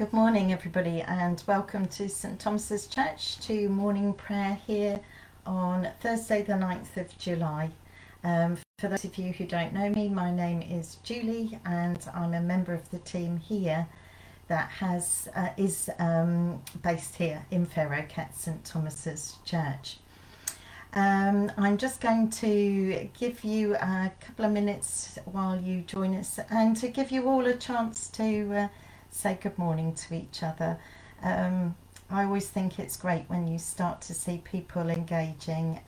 Good morning everybody, and welcome to St Thomas' Church to morning prayer here on Thursday the 9th of July. For those of you who don't know me, my name is Julie and I'm a member of the team here that is based here in Fair Oak at St Thomas' Church. I'm just going to give you a couple of minutes while you join us and to give you all a chance to say good morning to each other. I always think it's great when you start to see people engaging.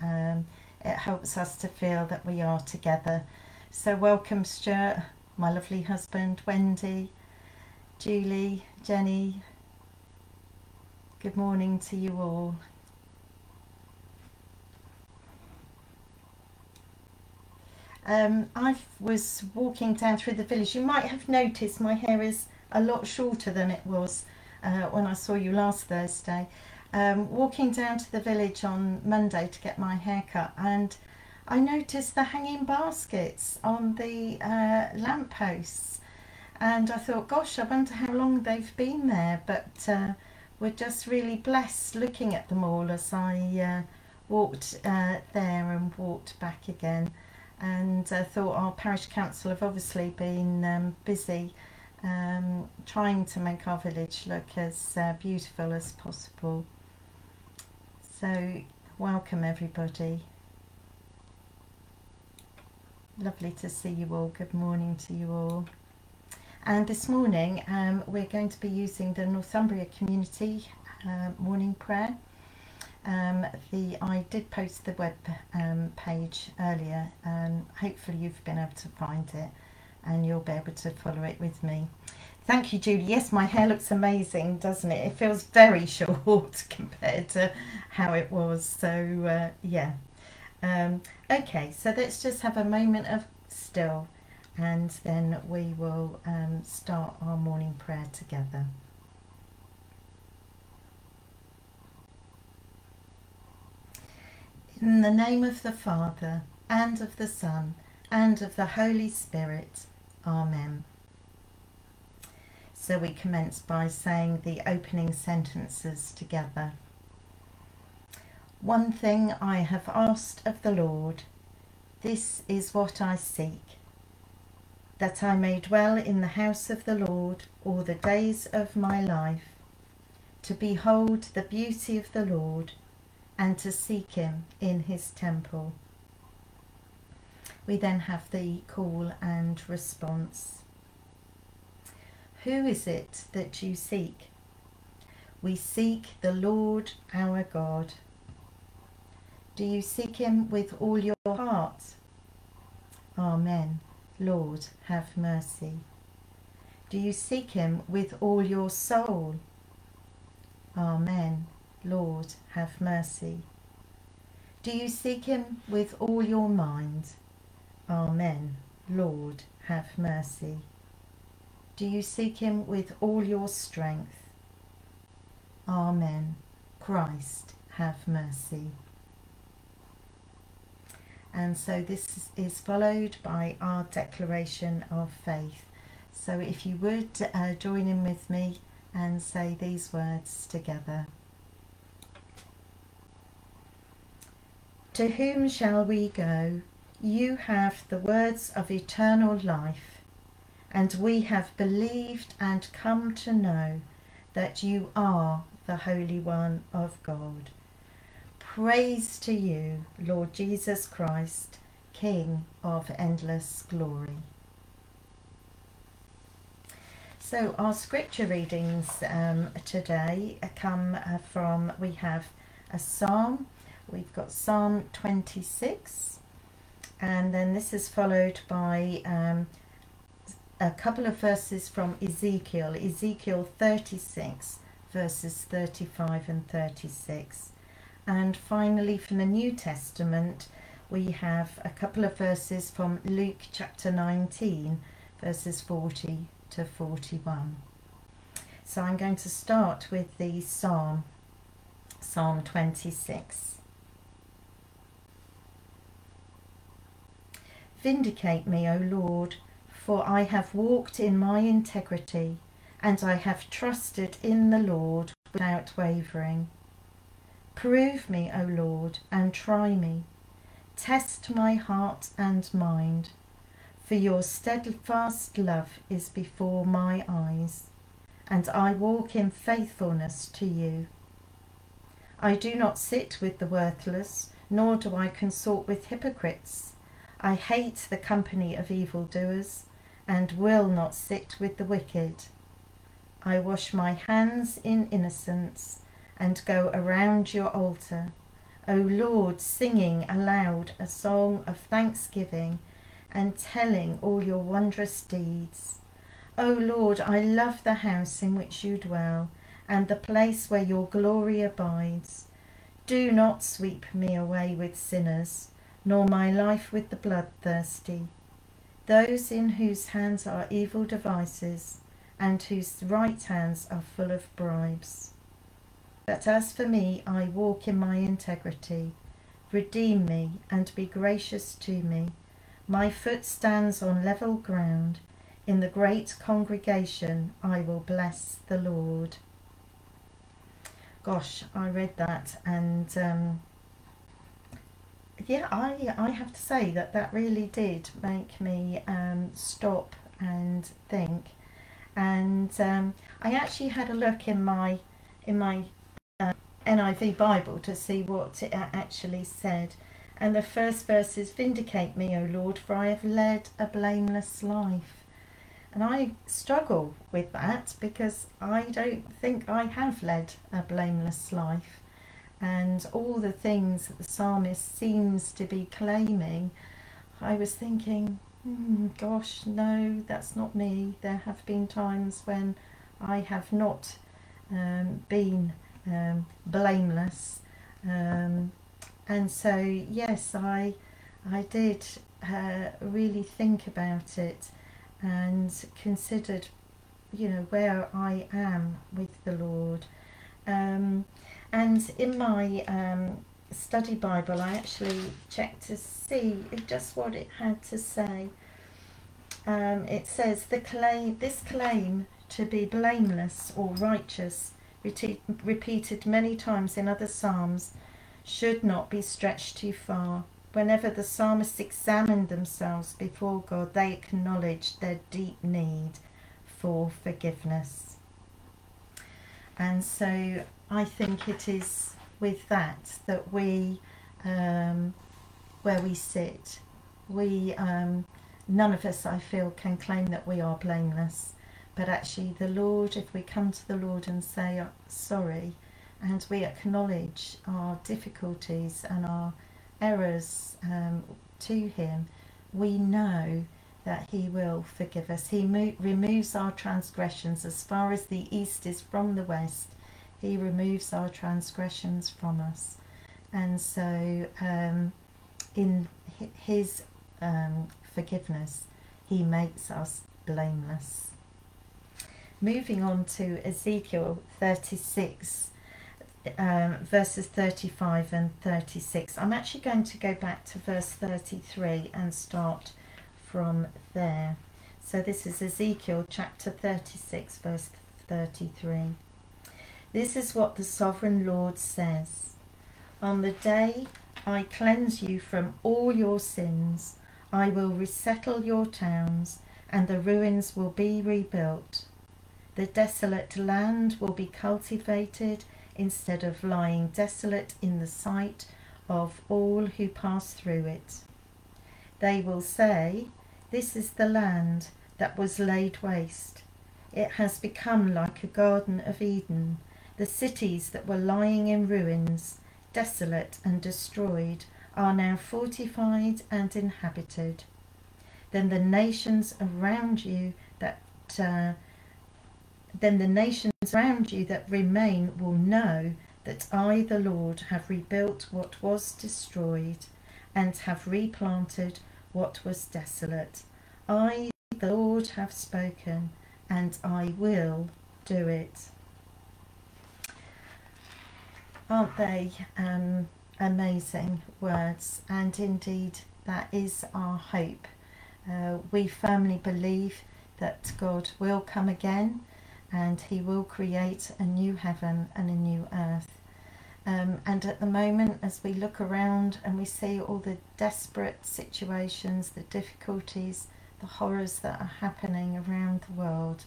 It helps us to feel that we are together. So welcome Stuart, my lovely husband, Wendy, Julie, Jenny. Good morning to you all. I was walking down through the village. You might have noticed my hair is a lot shorter than it was when I saw you last Thursday. Walking down to the village on Monday to get my hair cut, and I noticed the hanging baskets on the lampposts, and I thought, gosh, I wonder how long they've been there, but we're just really blessed looking at them all as I walked there and walked back again. And I thought our parish council have obviously been busy trying to make our village look as beautiful as possible. So welcome everybody, lovely to see you all, good morning to you all. And this morning we're going to be using the Northumbria community morning prayer. I did post the web page earlier, hopefully you've been able to find it and you'll be able to follow it with me. Thank you, Julie. Yes, my hair looks amazing, doesn't it? It feels very short compared to how it was, so yeah. Okay, so let's just have a moment of still and then we will start our morning prayer together. In the name of the Father, and of the Son, and of the Holy Spirit. Amen. So we commence by saying the opening sentences together. One thing I have asked of the Lord, this is what I seek, that I may dwell in the house of the Lord all the days of my life, to behold the beauty of the Lord, and to seek him in his temple. We then have the call and response. Who is it that you seek? We seek the Lord our God. Do you seek him with all your heart? Amen. Lord, have mercy. Do you seek him with all your soul? Amen. Lord, have mercy. Do you seek him with all your mind? Amen. Lord, have mercy. Do you seek him with all your strength? Amen. Christ, have mercy. And so this is followed by our declaration of faith. So if you would join in with me and say these words together. To whom shall we go? You have the words of eternal life, and we have believed and come to know that you are the Holy One of God. Praise to you, Lord Jesus Christ, King of endless glory. So our scripture readings today come from, we have a psalm, we've got Psalm 26. And then this is followed by a couple of verses from Ezekiel, Ezekiel 36, verses 35 and 36. And finally, from the New Testament, we have a couple of verses from Luke chapter 19, verses 40 to 41. So I'm going to start with the Psalm, Psalm 26. Vindicate me, O Lord, for I have walked in my integrity and I have trusted in the Lord without wavering. Prove me, O Lord, and try me. Test my heart and mind, for your steadfast love is before my eyes, and I walk in faithfulness to you. I do not sit with the worthless, nor do I consort with hypocrites. I hate the company of evildoers, and will not sit with the wicked. I wash my hands in innocence, and go around your altar, O Lord, singing aloud a song of thanksgiving, and telling all your wondrous deeds. O Lord, I love the house in which you dwell, and the place where your glory abides. Do not sweep me away with sinners, nor my life with the bloodthirsty. Those in whose hands are evil devices, and whose right hands are full of bribes. But as for me, I walk in my integrity. Redeem me, and be gracious to me. My foot stands on level ground. In the great congregation, I will bless the Lord. Gosh, I read that, and I have to say that really did make me stop and think. And I actually had a look in my NIV Bible to see what it actually said. And the first verse is, "Vindicate me, O Lord, for I have led a blameless life." And I struggle with that because I don't think I have led a blameless life. And all the things that the psalmist seems to be claiming, I was thinking, gosh, no, that's not me. There have been times when I have not been blameless. And so, yes, I did really think about it, and considered, where I am with the Lord. And in my study Bible, I actually checked to see just what it had to say. It says, this claim to be blameless or righteous, repeated many times in other psalms, should not be stretched too far. Whenever the psalmists examined themselves before God, they acknowledged their deep need for forgiveness. And so I think it is with that we, where we sit, we, none of us, I feel, can claim that we are blameless. But actually the Lord, if we come to the Lord and say, sorry, and we acknowledge our difficulties and our errors to him, we know that he will forgive us. He removes our transgressions as far as the east is from the west. He removes our transgressions from us. And so in his forgiveness, he makes us blameless. Moving on to Ezekiel 36. Verses 35 and 36. I'm actually going to go back to verse 33 and start from there. So this is Ezekiel chapter 36, verse 33. This is what the sovereign Lord says. On the day I cleanse you from all your sins, I will resettle your towns, and the ruins will be rebuilt. The desolate land will be cultivated instead of lying desolate in the sight of all who pass through it. They will say, "This is the land that was laid waste. It has become like a garden of Eden. The cities that were lying in ruins, desolate and destroyed, are now fortified and inhabited." Then the nations around you that remain will know that I, the Lord, have rebuilt what was destroyed and have replanted what was desolate. I, the Lord, have spoken, and I will do it. Aren't they amazing words? And indeed, that is our hope. We firmly believe that God will come again. and he will create a new heaven and a new earth. And at the moment, as we look around and we see all the desperate situations, the difficulties, the horrors that are happening around the world,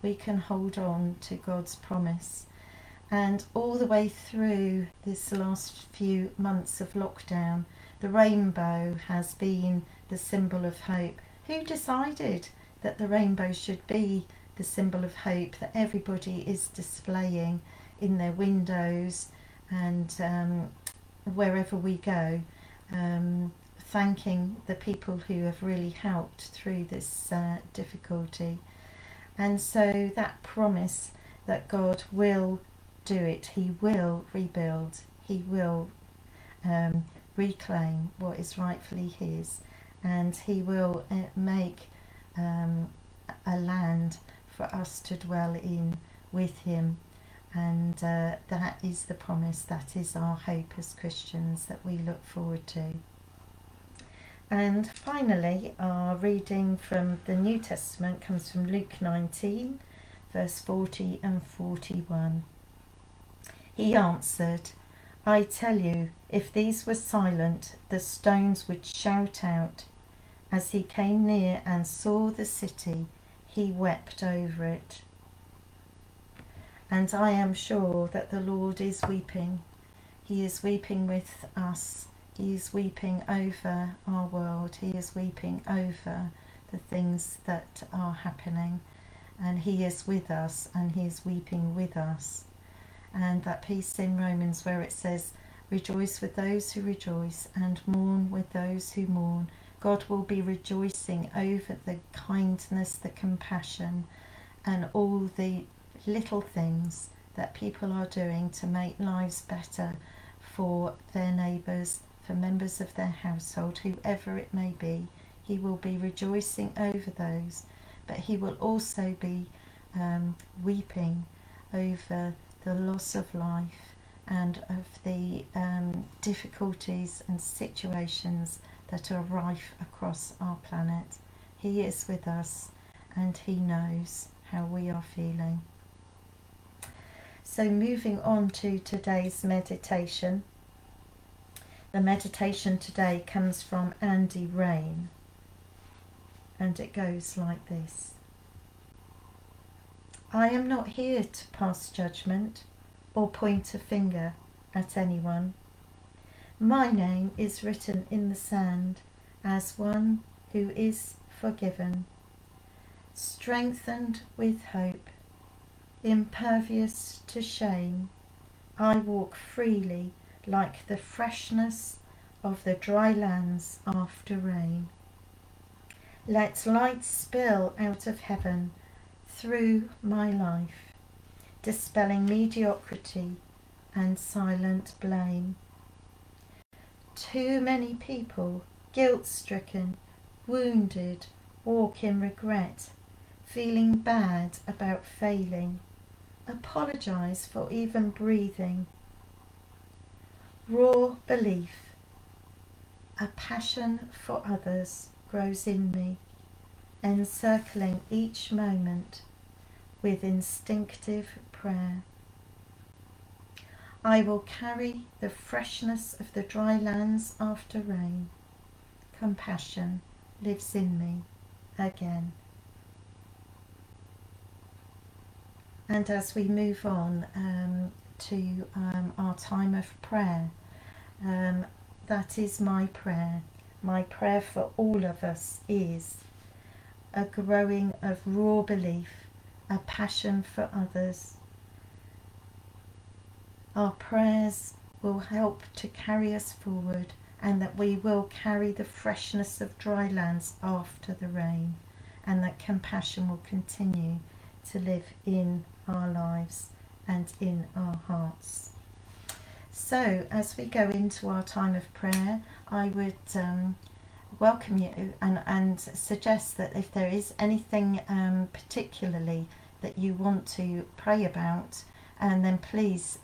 we can hold on to God's promise. And all the way through this last few months of lockdown, the rainbow has been the symbol of hope. Who decided that the rainbow should be the symbol of hope that everybody is displaying in their windows and wherever we go, thanking the people who have really helped through this difficulty? And so that promise that God will do it, he will rebuild, he will reclaim what is rightfully his, and he will make a land for us to dwell in with him. And that is the promise, that is our hope as Christians that we look forward to. And finally, our reading from the New Testament comes from Luke 19, verse 40 and 41. He answered, "I tell you, if these were silent, the stones would shout out." As he came near and saw the city, he wept over it. And I am sure that the Lord is weeping. He is weeping with us. He is weeping over our world. He is weeping over the things that are happening. And he is with us, and he is weeping with us. And that piece in Romans where it says, "Rejoice with those who rejoice and mourn with those who mourn." God will be rejoicing over the kindness, the compassion, and all the little things that people are doing to make lives better for their neighbours, for members of their household, whoever it may be. He will be rejoicing over those, but he will also be weeping over the loss of life and of the difficulties and situations that are rife across our planet. He is with us, and he knows how we are feeling. So moving on to today's meditation. The meditation today comes from Andy Rain, and it goes like this. I am not here to pass judgment or point a finger at anyone. My name is written in the sand as one who is forgiven, strengthened with hope, impervious to shame. I walk freely like the freshness of the dry lands after rain. Let light spill out of heaven through my life, dispelling mediocrity and silent blame. Too many people, guilt-stricken, wounded, walk in regret, feeling bad about failing, apologise for even breathing. Raw belief, a passion for others grows in me, encircling each moment with instinctive prayer. I will carry the freshness of the dry lands after rain. Compassion lives in me again. And as we move on to our time of prayer, that is my prayer. My prayer for all of us is a growing of raw belief, a passion for others. Our prayers will help to carry us forward, and that we will carry the freshness of dry lands after the rain, and that compassion will continue to live in our lives and in our hearts. So as we go into our time of prayer, I would welcome you and suggest that if there is anything particularly that you want to pray about, and then please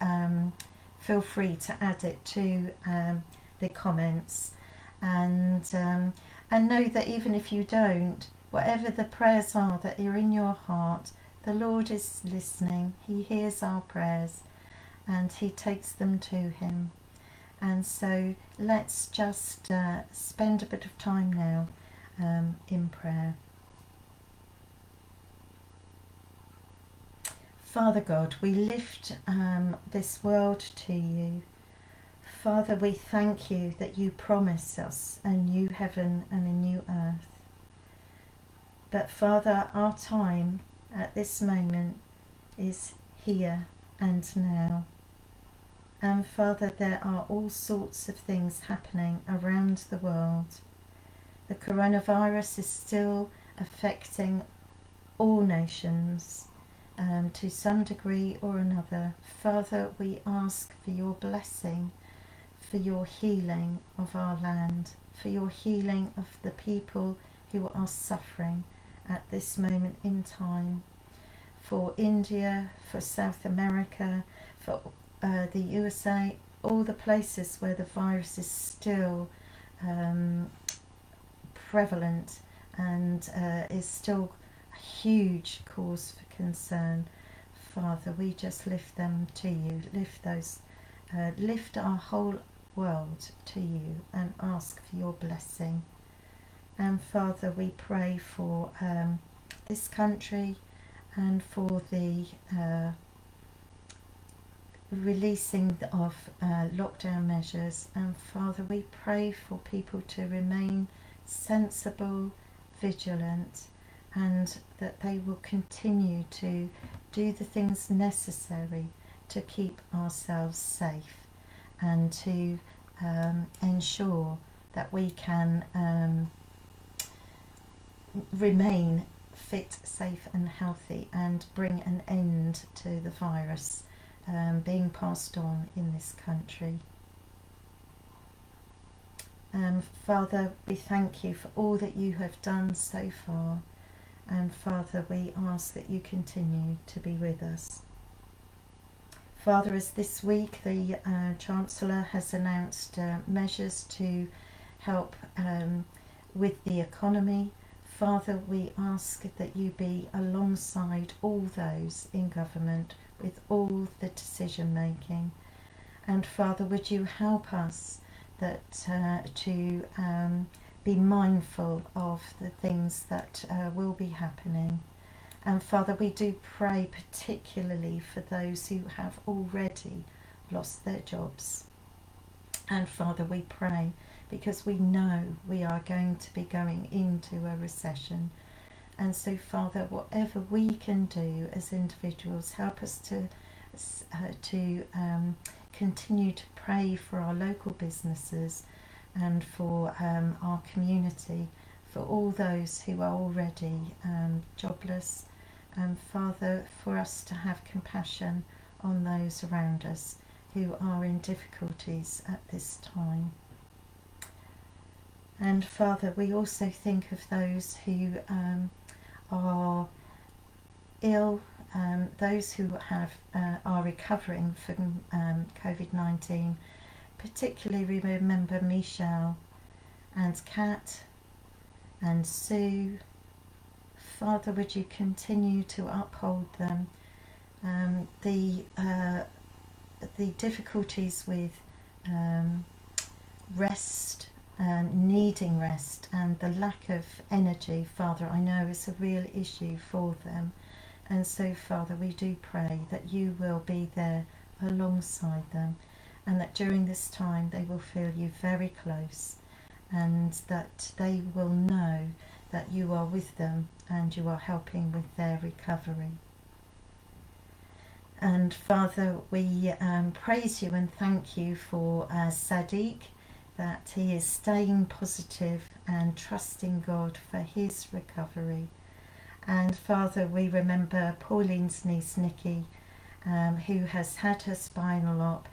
feel free to add it to the comments. And know that even if you don't, whatever the prayers are that are in your heart, The Lord is listening. He hears our prayers and he takes them to him. And so let's just spend a bit of time now in prayer. Father God, we lift this world to you. Father, we thank you that you promise us a new heaven and a new earth. But Father, our time at this moment is here and now. And Father, there are all sorts of things happening around the world. The coronavirus is still affecting all nations. To some degree or another. Father, we ask for your blessing, for your healing of our land, for your healing of the people who are suffering at this moment in time, for India, for South America, for the USA, all the places where the virus is still prevalent and is still a huge cause for concern. Father, we just lift them to you, lift our whole world to you and ask for your blessing. And Father, we pray for this country and for the releasing of lockdown measures. And Father, we pray for people to remain sensible, vigilant, and that they will continue to do the things necessary to keep ourselves safe and to ensure that we can remain fit, safe and healthy and bring an end to the virus being passed on in this country. Father, we thank you for all that you have done so far. And Father, we ask that you continue to be with us. Father, as this week the Chancellor has announced measures to help with the economy, Father, we ask that you be alongside all those in government with all the decision making. And Father, would you help us that to be mindful of the things that will be happening. And Father, we do pray particularly for those who have already lost their jobs. And Father, we pray because we know we are going to be going into a recession. And so Father, whatever we can do as individuals, help us to continue to pray for our local businesses and for our community, for all those who are already jobless, and Father, for us to have compassion on those around us who are in difficulties at this time. And Father, we also think of those who are ill, those who are recovering from COVID-19, particularly we remember Michelle and Kat and Sue. Father, would you continue to uphold them? The difficulties with rest, needing rest, and the lack of energy, Father, I know is a real issue for them. And so, Father, we do pray that you will be there alongside them, and that during this time they will feel you very close, and that they will know that you are with them and you are helping with their recovery. And Father, we praise you and thank you for Sadiq, that he is staying positive and trusting God for his recovery. And Father, we remember Pauline's niece Nikki, who has had her spinal op.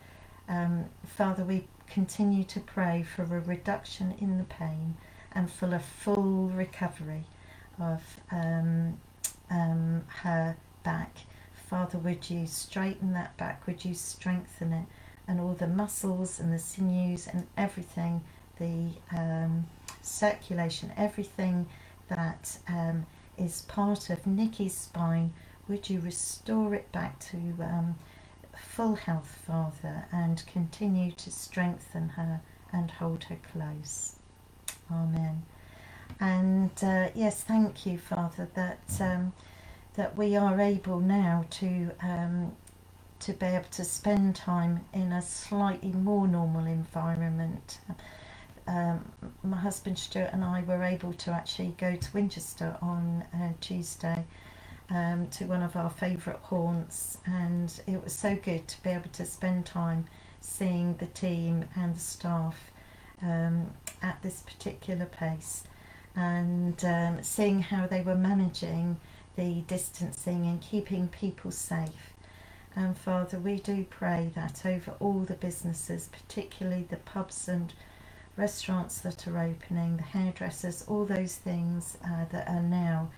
Father, we continue to pray for a reduction in the pain and for a full recovery of her back. Father, would you straighten that back? Would you strengthen it? And all the muscles and the sinews and everything, the circulation, everything that is part of Nikki's spine, would you restore it back to full health, Father, and continue to strengthen her and hold her close. Amen. And yes, thank you, Father, that that we are able now to be able to spend time in a slightly more normal environment. My husband Stuart and I were able to actually go to Winchester on Tuesday to one of our favourite haunts, and it was so good to be able to spend time seeing the team and the staff at this particular place, and seeing how they were managing the distancing and keeping people safe. And Father, we do pray that over all the businesses, particularly the pubs and restaurants that are opening, the hairdressers, all those things that are now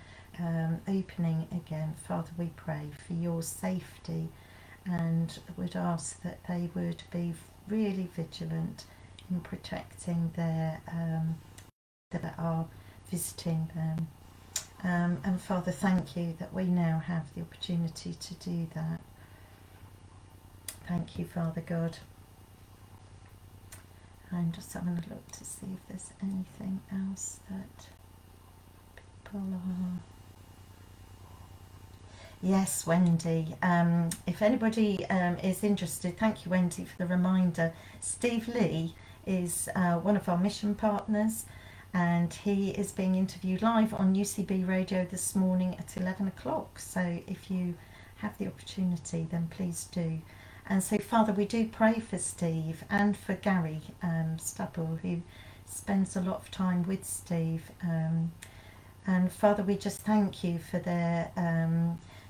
opening again, Father, we pray for your safety, and would ask that they would be really vigilant in protecting their that are visiting them. And Father, thank you that we now have the opportunity to do that. Thank you, Father God. I'm just having a look to see if there's anything else that people are... Yes, Wendy. If anybody is interested, thank you, Wendy, for the reminder. Steve Lee is one of our mission partners, and he is being interviewed live on UCB Radio this morning at 11 o'clock. So if you have the opportunity, then please do. And so, Father, we do pray for Steve and for Gary Stubble, who spends a lot of time with Steve. And, Father, we just thank you for their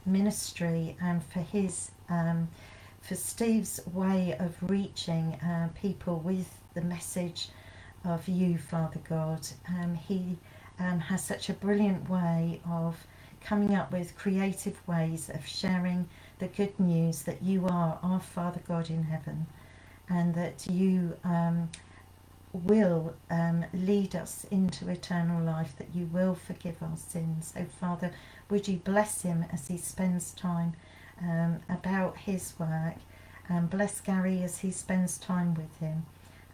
ministry and for his, for Steve's way of reaching people with the message of you, Father God. He has such a brilliant way of coming up with creative ways of sharing the good news that you are our Father God in heaven, and that you will lead us into eternal life, that you will forgive our sins. So, Father, would you bless him as he spends time about his work, and bless Gary as he spends time with him.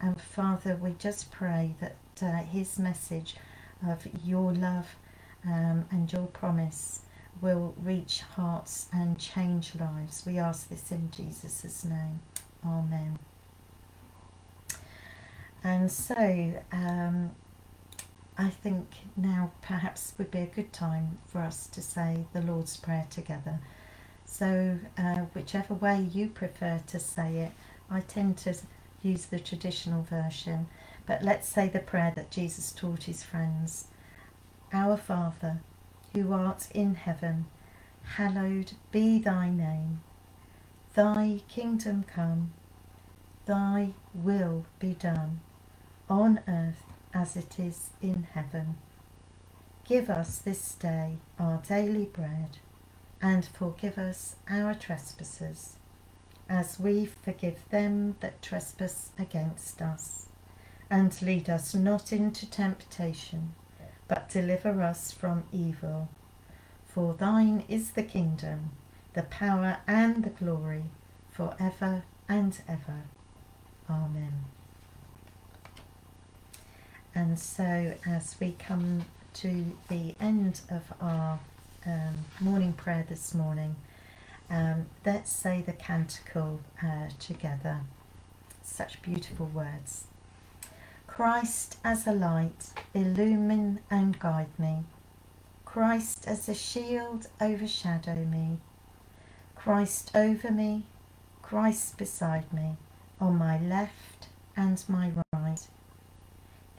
And Father, we just pray that his message of your love and your promise will reach hearts and change lives. We ask this in Jesus' name. Amen. And so I think now perhaps would be a good time for us to say the Lord's Prayer together. So whichever way you prefer to say it, I tend to use the traditional version, but let's say the prayer that Jesus taught his friends. Our Father, who art in heaven, hallowed be thy name. Thy kingdom come, thy will be done, on earth as it is in heaven. Give us this day our daily bread, and forgive us our trespasses, as we forgive them that trespass against us. And lead us not into temptation, but deliver us from evil. For thine is the kingdom, the power and the glory, for ever and ever. Amen. And so as we come to the end of our morning prayer this morning, let's say the canticle together. Such beautiful words. Christ as a light, illumine and guide me. Christ as a shield, overshadow me. Christ over me, Christ beside me, on my left and my right.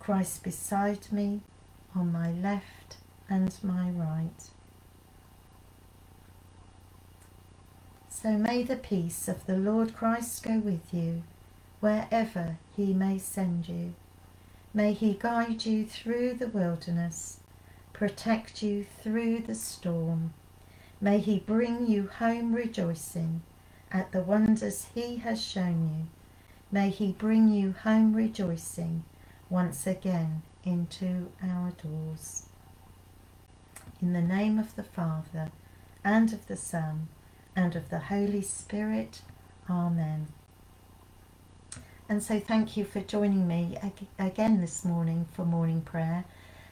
Christ beside me, on my left and my right. So may the peace of the Lord Christ go with you, wherever he may send you. May he guide you through the wilderness, protect you through the storm. May he bring you home rejoicing at the wonders he has shown you. May he bring you home rejoicing once again into our doors. In the name of the Father, and of the Son, and of the Holy Spirit. Amen. And so thank you for joining me again this morning for morning prayer.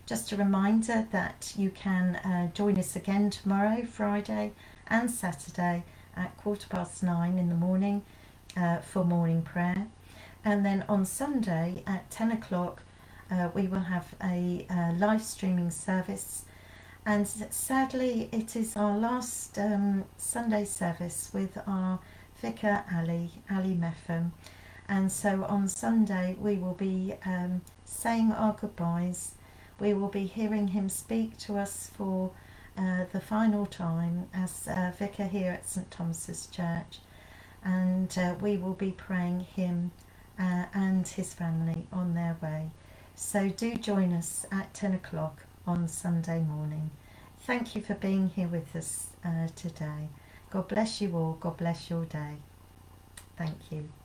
Just a reminder that you can join us again tomorrow, Friday and Saturday at 9:15 in the morning for morning prayer. And then on Sunday at 10 o'clock we will have a live streaming service. And sadly it is our last Sunday service with our vicar Ali Mepham. And so on Sunday we will be saying our goodbyes. We will be hearing him speak to us for the final time as vicar here at St Thomas' Church. And we will be praying him and his family on their way. So do join us at 10 o'clock on Sunday morning. Thank you for being here with us today. God bless you all. God bless your day. Thank you.